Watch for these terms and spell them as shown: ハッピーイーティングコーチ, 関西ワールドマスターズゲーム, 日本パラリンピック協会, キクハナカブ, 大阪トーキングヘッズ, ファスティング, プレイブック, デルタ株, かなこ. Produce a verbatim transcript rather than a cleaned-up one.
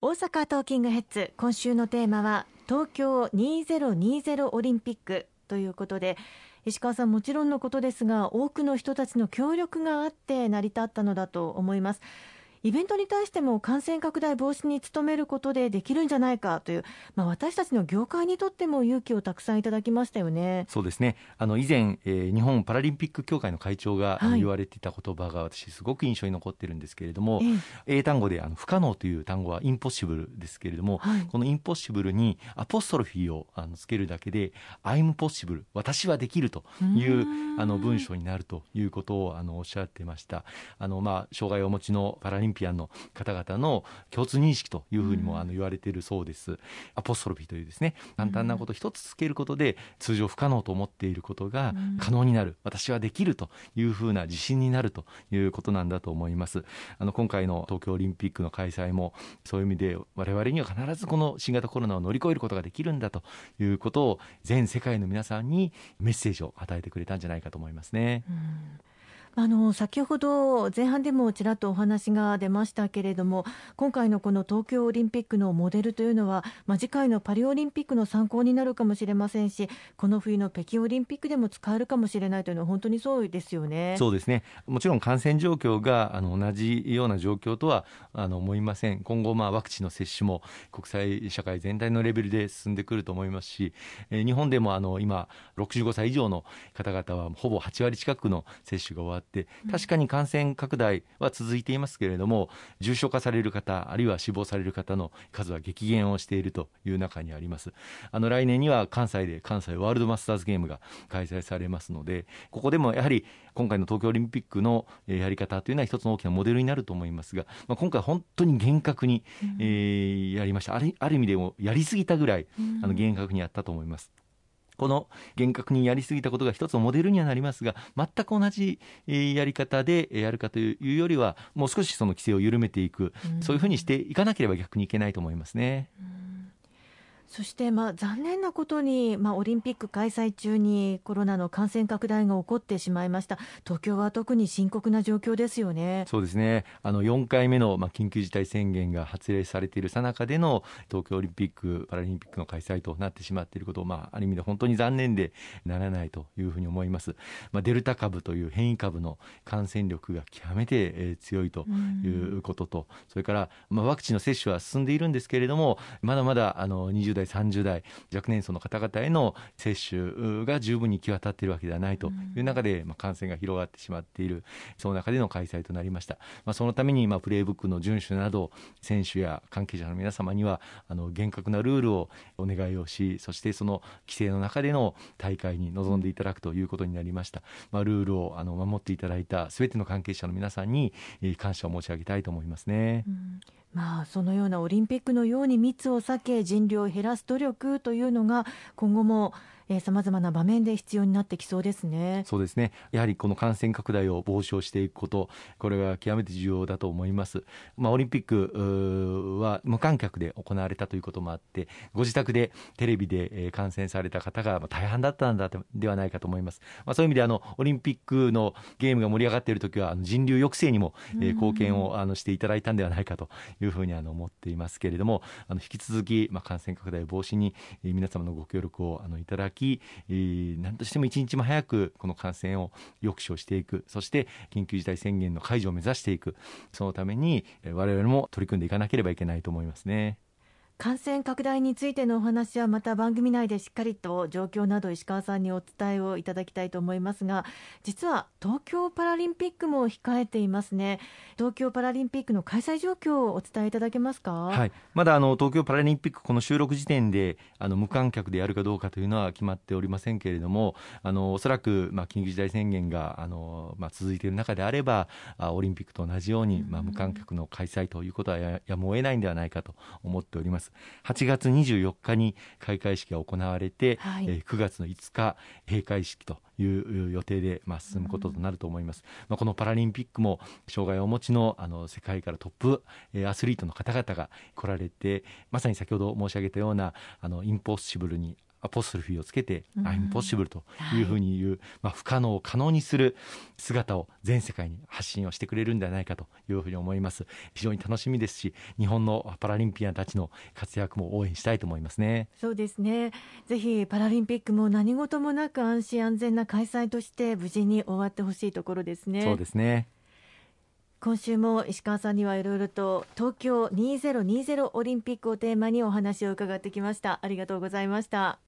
大阪トーキングヘッズ、今週のテーマは東京にせんにじゅうオリンピックということで、石川さん、もちろんのことですが多くの人たちの協力があって成り立ったのだと思います。イベントに対しても感染拡大防止に努めることでできるんじゃないかという、まあ、私たちの業界にとっても勇気をたくさんいただきましたよね。そうですね。あの以前、えー、日本パラリンピック協会の会長が、はい、言われていた言葉が私すごく印象に残ってるんですけれども、えー、英単語であの不可能という単語はインポッシブルですけれども、はい、このインポッシブルにアポストロフィーをあのつけるだけで I'm possible 私はできるというあの文章になるということをあのおっしゃってました。あの、まあ、障害をお持ちのパラリンピックオリンピアンの方々の共通認識というふうにもあの言われているそうです、うん、アポストロフィーというですね、簡単なこと一つつけることで通常不可能と思っていることが可能になる、うん、私はできるというふうな自信になるということなんだと思います。あの今回の東京オリンピックの開催もそういう意味で我々には必ずこの新型コロナを乗り越えることができるんだということを全世界の皆さんにメッセージを与えてくれたんじゃないかと思いますね、うん。あの先ほど前半でもちらっとお話が出ましたけれども、今回のこの東京オリンピックのモデルというのは、まあ、次回のパリオリンピックの参考になるかもしれませんし、この冬の北京オリンピックでも使えるかもしれないというのは本当にそうですよね。そうですね。もちろん感染状況があの同じような状況とはあの思いません。今後、まあ、ワクチンの接種も国際社会全体のレベルで進んでくると思いますし、えー、日本でもあの今ろくじゅうごさい以上の方々はほぼはちわり近くの接種が終わって、確かに感染拡大は続いていますけれども、重症化される方あるいは死亡される方の数は激減をしているという中にあります。あの来年には関西で関西ワールドマスターズゲームが開催されますので、ここでもやはり今回の東京オリンピックのやり方というのは一つの大きなモデルになると思いますが、まあ、今回本当に厳格に、えー、やりました。ある、ある意味でもやりすぎたぐらいあの厳格にやったと思います。この厳格にやりすぎたことが一つのモデルにはなりますが、全く同じやり方でやるかというよりはもう少しその規制を緩めていく、うん、そういうふうにしていかなければ逆にいけないと思いますね、うん。そして、まあ、残念なことに、まあ、オリンピック開催中にコロナの感染拡大が起こってしまいました。東京は特に深刻な状況ですよね。そうですね。あのよんかいめの、まあ、緊急事態宣言が発令されている最中での東京オリンピックパラリンピックの開催となってしまっていることを、まあ、ある意味で本当に残念でならないというふうに思います、まあ、デルタ株という変異株の感染力が極めて、えー、強いということと、それから、まあ、ワクチンの接種は進んでいるんですけれども、まだまだあのにじゅうだいさんじゅうだい若年層の方々への接種が十分に行き渡っているわけではないという中で、まあ、感染が広がってしまっている、その中での開催となりました。まあ、そのために、まあ、プレイブックの遵守など選手や関係者の皆様にはあの厳格なルールをお願いをし、そしてその規制の中での大会に臨んでいただくということになりました。まあ、ルールをあの守っていただいたすべての関係者の皆さんに感謝を申し上げたいと思いますね、うん。まあ、そのようなオリンピックのように密を避け人流を減らす努力というのが今後もさまざまな場面で必要になってきそうですね。そうですね。やはりこの感染拡大を防止をしていくこと、これが極めて重要だと思います。まあ、オリンピックは無観客で行われたということもあって、ご自宅でテレビで観戦された方が大半だったんだではないかと思います。まあ、そういう意味であのオリンピックのゲームが盛り上がっているときは人流抑制にも貢献をあのしていただいたんではないかというふうにあの思っていますけれども、あの引き続きまあ感染拡大防止に皆様のご協力をあのいただき、何としても一日も早くこの感染を抑止をしていく、そして緊急事態宣言の解除を目指していく、そのために我々も取り組んでいかなければいけないと思いますね。感染拡大についてのお話はまた番組内でしっかりと状況など石川さんにお伝えをいただきたいと思いますが、実は東京パラリンピックも控えていますね。東京パラリンピックの開催状況をお伝えいただけますか。はい、まだあの東京パラリンピックこの収録時点であの無観客でやるかどうかというのは決まっておりませんけれども、あのおそらく、まあ、緊急事態宣言があの、まあ、続いている中であればあオリンピックと同じように、まあ、無観客の開催ということは や, やむを得ないんではないかと思っております。はちがつにじゅうよっかに開会式が行われて、はい、えー、くがつのいつか閉会式という予定で、まあ、進むこととなると思います、うん。まあ、このパラリンピックも障害をお持ち の, あの世界からトップ、えー、アスリートの方々が来られて、まさに先ほど申し上げたようなあのインポッシブルにアポストルフィーをつけてアイムポッシブルというふうに言う、まあ、不可能を可能にする姿を全世界に発信をしてくれるんではないかというふうに思います。非常に楽しみですし、日本のパラリンピアンたちの活躍も応援したいと思いますね。そうですね。ぜひパラリンピックも何事もなく安心安全な開催として無事に終わってほしいところですね。そうですね。今週も石川さんにはいろいろと東京にせんにじゅうオリンピックをテーマにお話を伺ってきました。ありがとうございました。